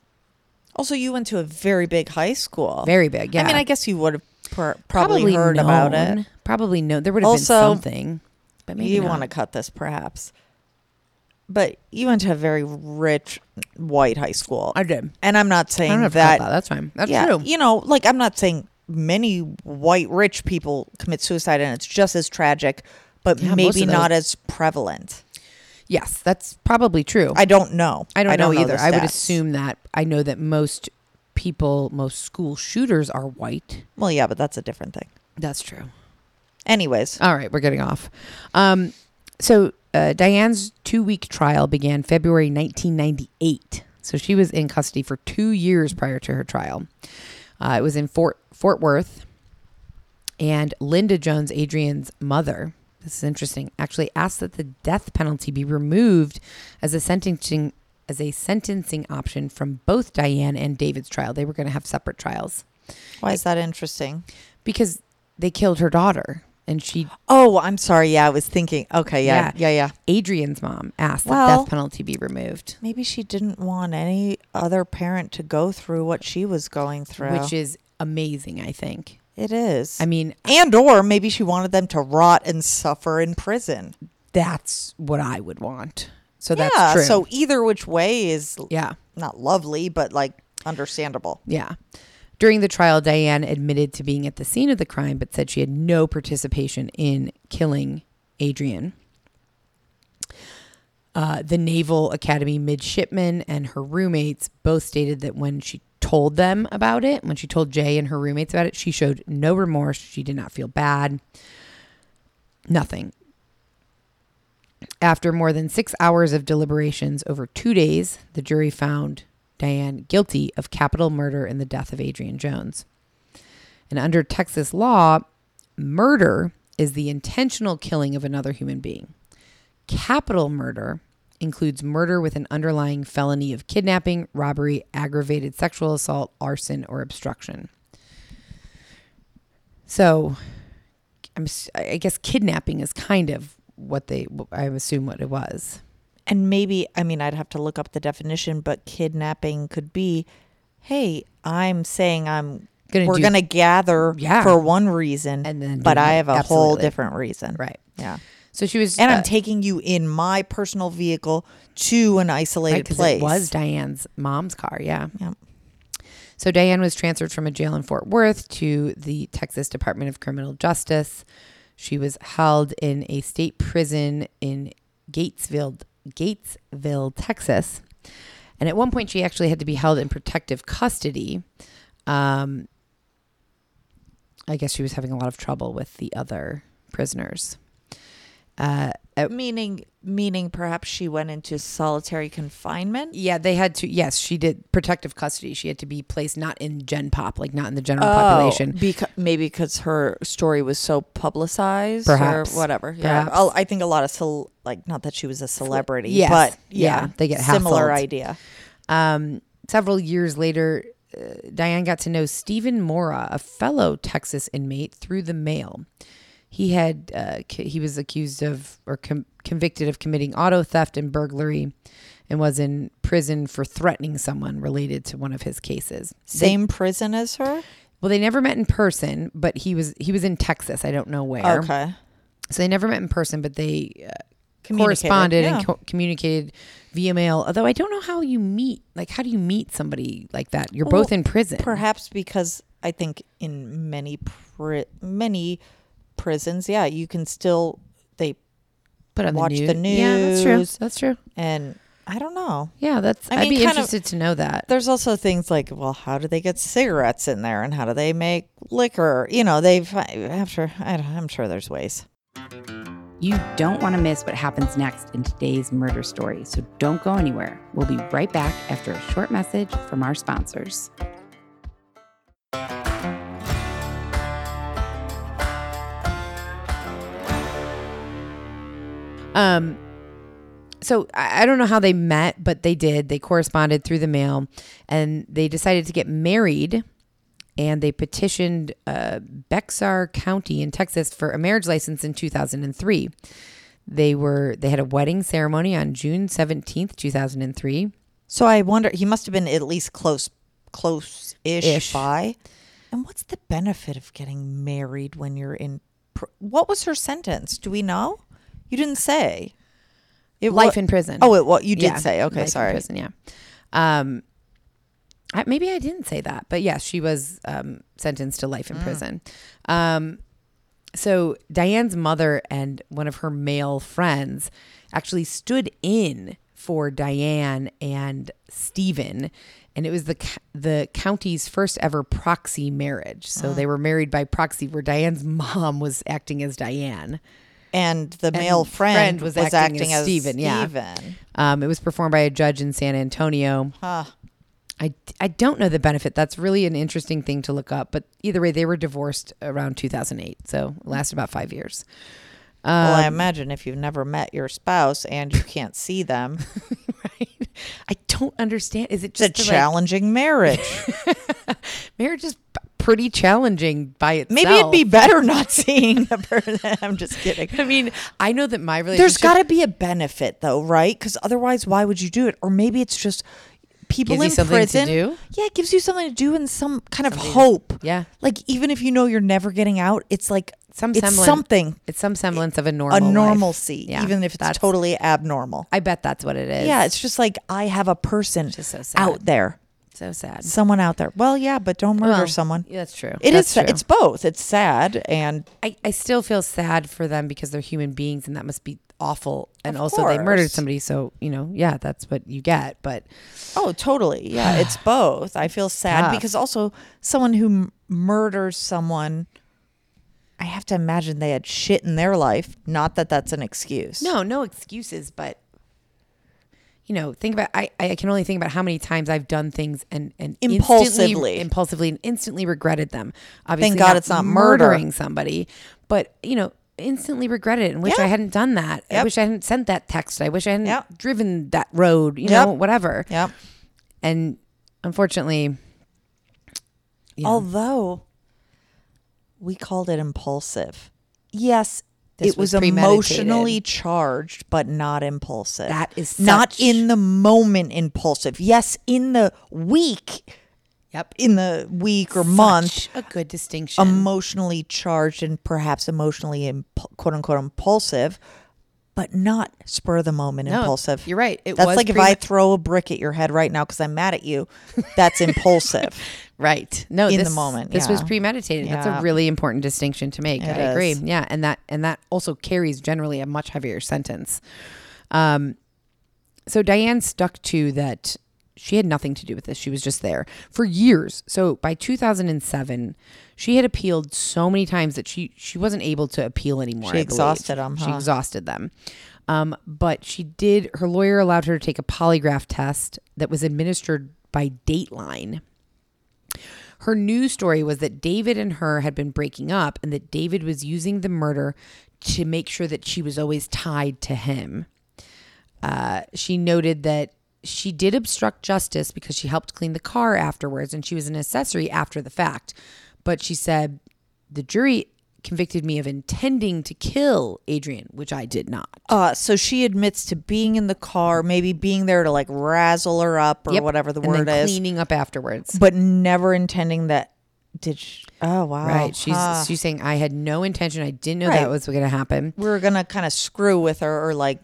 Also, you went to a very big high school. Very big, yeah. I mean, I guess you would have probably heard known about it. Probably known. There would have been something. But maybe you want to cut this, perhaps. But you went to a very rich white high school. I did. And I'm not saying that. That's fine. That's true. You know, like, I'm not saying many white rich people commit suicide and it's just as tragic, but maybe not as prevalent. Yes, that's probably true. I don't know. I don't know either. I would assume that. I know that most school shooters are white. Well, yeah, but that's a different thing. That's true. Anyways. All right, we're getting off. So Diane's 2-week trial began February 1998. So she was in custody for 2 years prior to her trial. It was in Fort Worth. And Linda Jones, Adrianne's mother... This is interesting. Actually asked that the death penalty be removed as a sentencing option from both Diane and David's trial. They were going to have separate trials. Why is that interesting? Because they killed her daughter and she... Oh, I'm sorry. Yeah, I was thinking. Okay, yeah. Adrian's mom asked that death penalty be removed. Maybe she didn't want any other parent to go through what she was going through. Which is amazing, I think. It is. I mean, and or maybe she wanted them to rot and suffer in prison. That's what I would want. So that's true. So either which way is not lovely, but like understandable. Yeah. During the trial, Diane admitted to being at the scene of the crime, but said she had no participation in killing Adrianne. The Naval Academy midshipmen and her roommates both stated that when she told Jay and her roommates about it, she showed no remorse. She did not feel bad. Nothing. After more than 6 hours of deliberations over 2 days, the jury found Diane guilty of capital murder in the death of Adrianne Jones. And under Texas law, murder is the intentional killing of another human being. Capital murder includes murder with an underlying felony of kidnapping, robbery, aggravated sexual assault, arson, or obstruction. So I guess kidnapping is kind of what I assume what it was. And maybe, I mean, I'd have to look up the definition, but kidnapping could be, hey, I'm saying we're going to gather for one reason, and then but I have a whole different reason. Right. Yeah. So she was, and I'm taking you in my personal vehicle to an isolated place. It was Diane's mom's car. Yeah. Yeah. So Diane was transferred from a jail in Fort Worth to the Texas Department of Criminal Justice. She was held in a state prison in Gatesville, Texas. And at one point she actually had to be held in protective custody. I guess she was having a lot of trouble with the other prisoners. Meaning perhaps she went into solitary confinement? Yeah, they had to. Yes, she did protective custody. She had to be placed not in Gen Pop, like not in the general population. Maybe because her story was so publicized perhaps, or whatever. Perhaps. Yeah, I think a lot of, not that she was a celebrity, yes, but yeah, they get similar hassled. Idea. Several years later, Diane got to know Stephen Mora, a fellow Texas inmate, through the mail. He had he was accused of or convicted of committing auto theft and burglary, and was in prison for threatening someone related to one of his cases. Same prison as her? Well, they never met in person, but he was in Texas. I don't know where. Okay. So they never met in person, but they corresponded and communicated via mail. Although I don't know how you meet. Like, how do you meet somebody like that? You're both in prison. Perhaps because I think in many prisons, yeah, you can still watch the news. Yeah, that's true. And I don't know. Yeah, I'd be interested to know that. There's also things like, well, how do they get cigarettes in there, and how do they make liquor? You know, I'm sure there's ways. You don't want to miss what happens next in today's murder story, so don't go anywhere. We'll be right back after a short message from our sponsors. So I don't know how they met, but they did. They corresponded through the mail, and they decided to get married, and they petitioned Bexar County in Texas for a marriage license in 2003. They had a wedding ceremony on June 17th, 2003. So I wonder, he must have been at least close-ish by. And what's the benefit of getting married when you're in? What was her sentence? Do we know? You didn't say. Life in prison. Oh, you did say. Okay, life sorry. Life in prison, yeah. Maybe I didn't say that. But, yes, she was sentenced to life in prison. So Diane's mother and one of her male friends actually stood in for Diane and Stephen. And it was the county's first ever proxy marriage. So they were married by proxy, where Diane's mom was acting as Diane. And the male friend was acting as Stephen. Yeah. It was performed by a judge in San Antonio. Huh. I don't know the benefit. That's really an interesting thing to look up. But either way, they were divorced around 2008. So it lasted about 5 years. Well, I imagine if you've never met your spouse and you can't see them. Right. I don't understand. Is it just challenging marriage? Marriage is pretty challenging by itself. Maybe it'd be better not seeing the person. I'm just kidding. I mean, I know that my relationship... There's got to be a benefit, though, right? Because otherwise, why would you do it? Or maybe it's just people in prison. Gives you something to do? Yeah, it gives you something to do and some kind of hope. Yeah. Like, even if you know you're never getting out, it's like... It's some semblance of a normalcy, yeah, even if it's totally abnormal. I bet that's what it is. Yeah, it's just like I have a person out there. So sad. Someone out there. Well, yeah, but don't murder someone. Yeah, that's true. It is. It's both. It's sad, and I still feel sad for them because they're human beings, and that must be awful. And also, they murdered somebody, so you know, yeah, that's what you get. But totally, yeah, it's both. I feel sad because also someone who murders someone. I have to imagine they had shit in their life. Not that that's an excuse. No excuses, but, you know, think about, I can only think about how many times I've done things and instantly regretted them. Obviously, thank God it's not murdering somebody, but, you know, instantly regretted it and wish I hadn't done that. Yep. I wish I hadn't sent that text. I wish I hadn't driven that road, you know, whatever. Yep. And unfortunately, you know, although we called it impulsive. Yes, it was emotionally charged, but not impulsive. That is not in the moment impulsive. Yes, in the week. Yep. In the week or month. A good distinction. Emotionally charged and perhaps emotionally quote unquote impulsive, but not spur of the moment impulsive. You're right. It was like if I throw a brick at your head right now because I'm mad at you, that's impulsive. Right. No, in the moment. This was premeditated. Yeah. That's a really important distinction to make. I agree. Yeah. And that also carries generally a much heavier sentence. So Diane stuck to that. She had nothing to do with this. She was just there for years. So by 2007, she had appealed so many times that she wasn't able to appeal anymore. She exhausted them. Huh? She exhausted them. But she did. Her lawyer allowed her to take a polygraph test that was administered by Dateline. Her news story was that David and her had been breaking up and that David was using the murder to make sure that she was always tied to him. She noted that she did obstruct justice because she helped clean the car afterwards and she was an accessory after the fact. But she said, the jury convicted me of intending to kill Adrianne, which I did not. So she admits to being in the car, maybe being there to like razzle her up or whatever the word is. Cleaning up afterwards. But never intending that. Did she? Oh, wow. Right. She's saying, I had no intention. I didn't know that was going to happen. We were going to kind of screw with her or like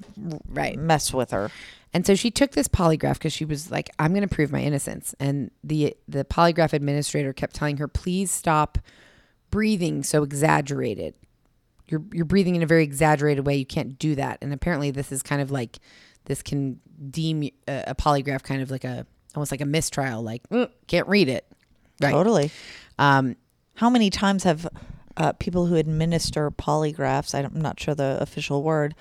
mess with her. And so she took this polygraph because she was like, I'm going to prove my innocence. And the polygraph administrator kept telling her, please stop breathing so exaggerated. You're breathing in a very exaggerated way. You can't do that. And apparently this is kind of like, this can deem a polygraph kind of like almost like a mistrial, like can't read it. Right. Totally. How many times have people who administer polygraphs, I'm not sure the official word,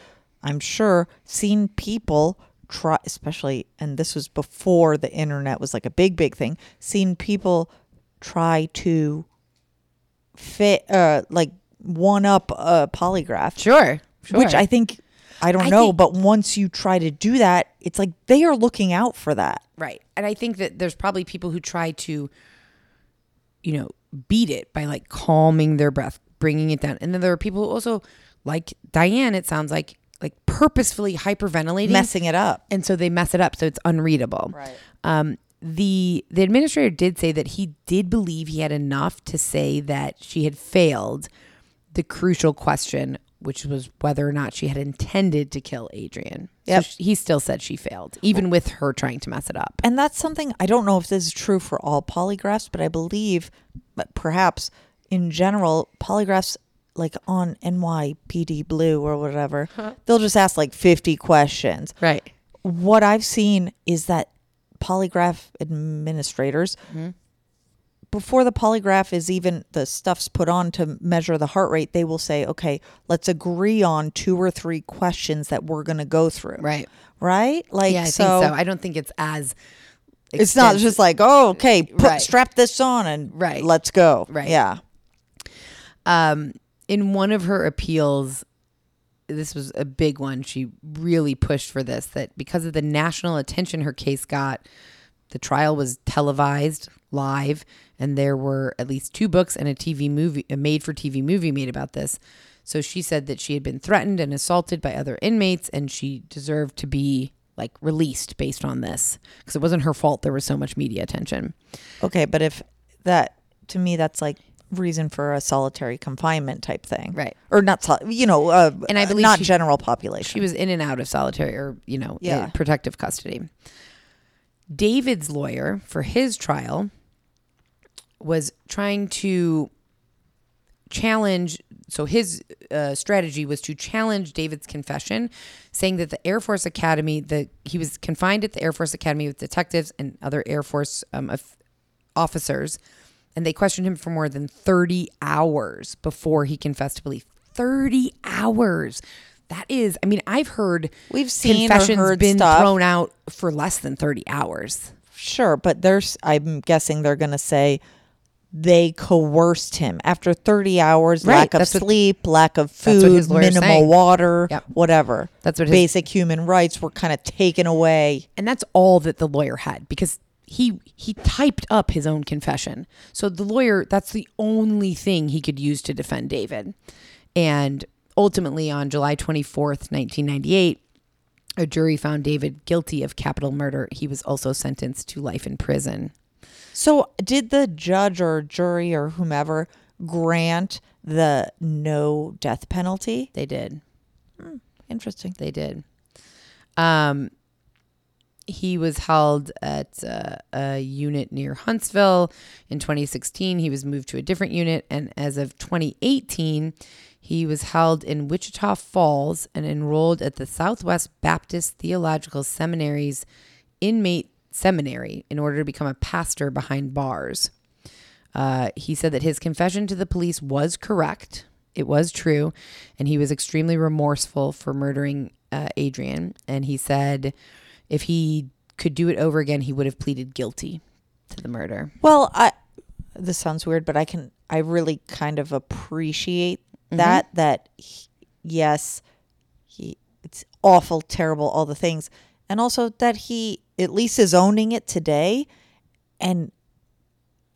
I'm sure, seen people try, especially, and this was before the internet was like a big thing, seen people try to fit like one up a polygraph. Sure. Which I think, but once you try to do that, it's like they are looking out for that. Right. And I think that there's probably people who try to, you know, beat it by like calming their breath, bringing it down. And then there are people who also, like Diane, it sounds like purposefully hyperventilating, messing it up. And so they mess it up. So it's unreadable. Right. The administrator did say that he did believe he had enough to say that she had failed the crucial question, which was whether or not she had intended to kill Adrianne. Yep. So he still said she failed, even with her trying to mess it up. And that's something, I don't know if this is true for all polygraphs, but I believe, but perhaps in general, polygraphs like on NYPD Blue or whatever, they'll just ask like 50 questions. Right. What I've seen is that polygraph administrators, before the polygraph is even, the stuff's put on to measure the heart rate, they will say, okay, let's agree on 2 or 3 questions that we're going to go through. Right? Like, yeah, I think so. I don't think it's as extensive. It's not just like, oh, okay, strap this on and let's go. Right. Yeah. In one of her appeals, this was a big one, she really pushed for this, that because of the national attention her case got, the trial was televised live, and there were at least 2 books and a made-for-TV movie made about this. So she said that she had been threatened and assaulted by other inmates, and she deserved to be like released based on this because it wasn't her fault there was so much media attention. Okay, but if that, to me, that's like reason for a solitary confinement type thing, right? Or not, and I believe not general population. She was in and out of solitary or protective custody. David's lawyer for his trial was trying to challenge, so his strategy was to challenge David's confession, saying that the Air Force Academy, he was confined at the Air Force Academy with detectives and other Air Force officers And they questioned him for more than 30 hours before he confessed to belief. 30 hours. That is, I mean, I've heard we've seen confessions or heard been stuff thrown out for less than 30 hours. Sure, but there's, I'm guessing they're going to say they coerced him after 30 hours, right, lack of sleep, lack of food, minimal water, yep, whatever. That's what basic human rights were kind of taken away. And that's all that the lawyer had, because he typed up his own confession. So the lawyer, that's the only thing he could use to defend David. And ultimately, on July 24th, 1998, a jury found David guilty of capital murder. He was also sentenced to life in prison. So did the judge or jury or whomever grant the no death penalty? They did. Hmm, interesting. They did. He was held at a unit near Huntsville. In 2016, he was moved to a different unit. And as of 2018, he was held in Wichita Falls and enrolled at the Southwest Baptist Theological Seminary's inmate seminary in order to become a pastor behind bars. He said that his confession to the police was correct. It was true. And he was extremely remorseful for murdering Adrianne. And he said if he could do it over again, he would have pleaded guilty to the murder. Well, this sounds weird, but I really kind of appreciate that, mm-hmm, that he it's awful, terrible, all the things. And also that he at least is owning it today. And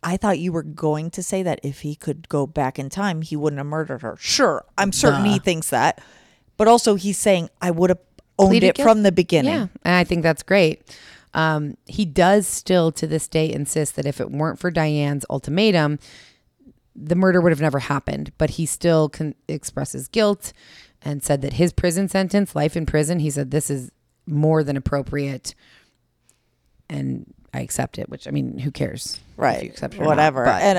I thought you were going to say that if he could go back in time, he wouldn't have murdered her. Sure, I'm certain he thinks that. But also he's saying, I would have owned it from the beginning. Yeah, and I think that's great. He does still to this day insist that if it weren't for Diane's ultimatum, the murder would have never happened. But he still expresses guilt and said that his prison sentence, life in prison, he said this is more than appropriate and I accept it, which, I mean, who cares? Right. You accept it, whatever. And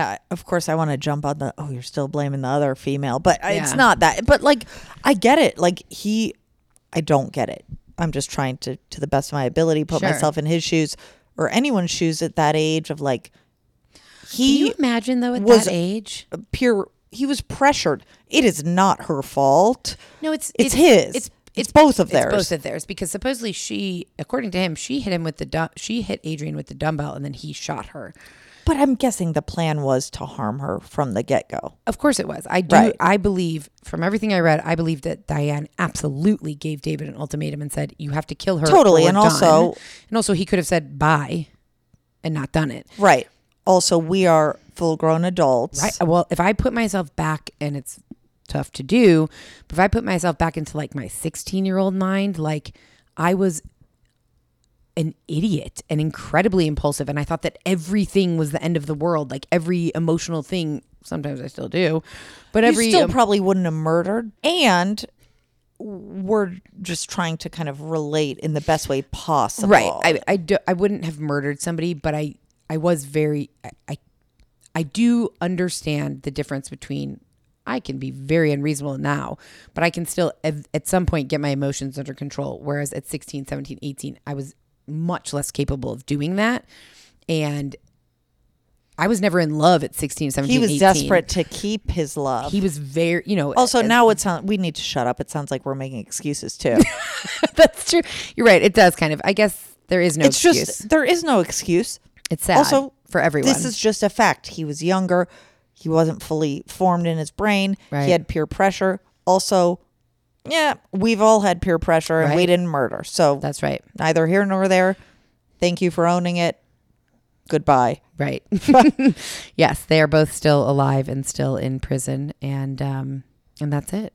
I, of course, I want to jump on the, oh, you're still blaming the other female, but it's not that. But like, I get it. Like I don't get it. I'm just trying to the best of my ability, put myself in his shoes or anyone's shoes at that age of like, can you imagine though at that age? He was pressured. It is not her fault. No, it's his. It's both of theirs. It's both of theirs because supposedly she, according to him, she hit Adrianne with the dumbbell and then he shot her. But I'm guessing the plan was to harm her from the get-go. Of course it was. I do. Right. I believe from everything I read, I believe that Diane absolutely gave David an ultimatum and said, you have to kill her. Totally. And also he could have said bye and not done it. Right. Also, we are full-grown adults. Right. Well, if I put myself back, and it's tough to do, but if I put myself back into like my 16-year-old mind, like I was an idiot and incredibly impulsive, and I thought that everything was the end of the world, like every emotional thing. Sometimes I still do, but you still probably wouldn't have murdered. And we're just trying to kind of relate in the best way possible, right? I wouldn't have murdered somebody, but I was very, I do understand the difference between, I can be very unreasonable now, but I can still at some point get my emotions under control. Whereas at 16, 17, 18, I was much less capable of doing that. And I was never in love at 16, 17, 18. He was 18. Desperate to keep his love. He was very, Also, now it sounds, we need to shut up. It sounds like we're making excuses too. That's true. You're right. It does kind of, I guess there is no excuse. There is no excuse. It's sad also, for everyone. This is just a fact. He was younger. He wasn't fully formed in his brain. Right. He had peer pressure. Also, we've all had peer pressure and we didn't murder. So that's right. Neither here nor there. Thank you for owning it. Goodbye. Right. Yes, they are both still alive and still in prison. And that's it.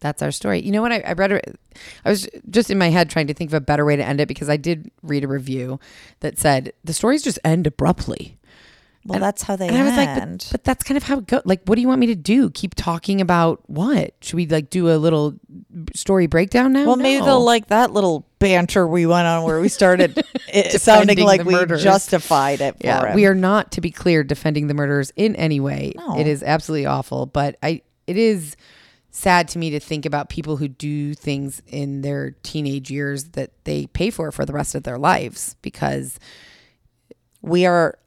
That's our story. You know what? I read it. I was just in my head trying to think of a better way to end it because I did read a review that said the stories just end abruptly. Well, that's how they end. I was like, but that's kind of how it goes. Like, what do you want me to do? Keep talking about what? Should we like do a little story breakdown now? Well, maybe they'll like that little banter we went on where we started it sounding like we justified it for him. We are not, to be clear, defending the murderers in any way. No. It is absolutely awful, but it is sad to me to think about people who do things in their teenage years that they pay for the rest of their lives because we are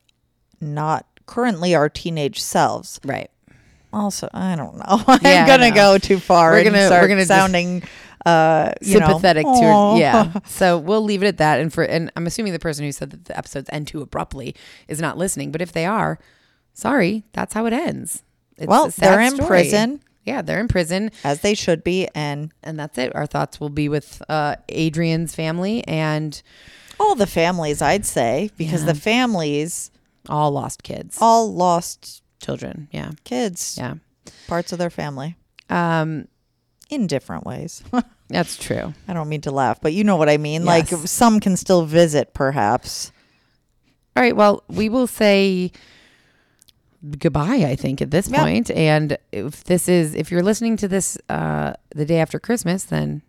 not currently our teenage selves. Right. Also, I don't know. I'm going to go too far. We're gonna sounding sympathetic to her. Yeah. So we'll leave it at that. And I'm assuming the person who said that the episodes end too abruptly is not listening. But if they are, sorry, that's how it ends. It's a sad they're in story. Prison. Yeah, they're in prison. As they should be. And that's it. Our thoughts will be with Adrianne's family and all the families, I'd say, because the families all lost kids. All lost children. Yeah. Kids. Yeah. Parts of their family. In different ways. That's true. I don't mean to laugh, but you know what I mean. Yes. Like some can still visit, perhaps. All right. Well, we will say goodbye, I think, at this point. And if you're listening to this the day after Christmas, then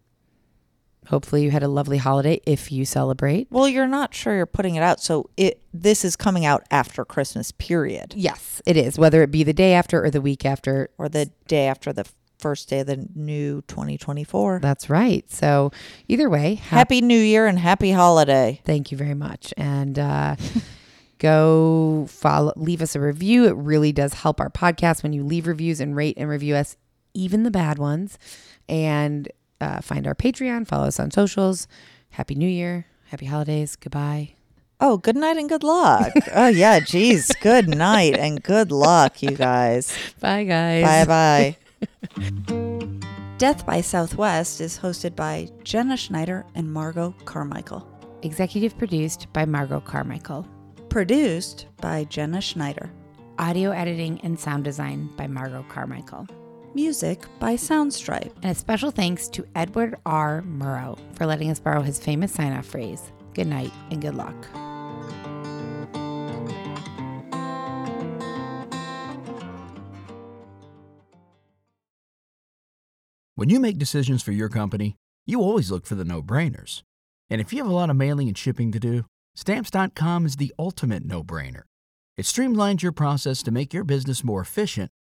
hopefully you had a lovely holiday if you celebrate. Well, you're not sure you're putting it out, so this is coming out after Christmas, period. Yes, it is, whether it be the day after or the week after. Or the day after the first day of the new 2024. That's right. So either way. Happy New Year and happy holiday. Thank you very much. And go follow, leave us a review. It really does help our podcast when you leave reviews and rate and review us, even the bad ones. And find our Patreon, follow us on socials. Happy New Year, happy holidays, goodbye. Oh, good night and good luck. Oh, yeah, geez. Good night and good luck, you guys. Bye, guys. Bye-bye. Death by Southwest is hosted by Jenna Schneider and Margot Carmichael. Executive produced by Margot Carmichael. Produced by Jenna Schneider. Audio editing and sound design by Margot Carmichael. Music by Soundstripe. And a special thanks to Edward R. Murrow for letting us borrow his famous sign-off phrase, good night and good luck. When you make decisions for your company, you always look for the no-brainers. And if you have a lot of mailing and shipping to do, Stamps.com is the ultimate no-brainer. It streamlines your process to make your business more efficient,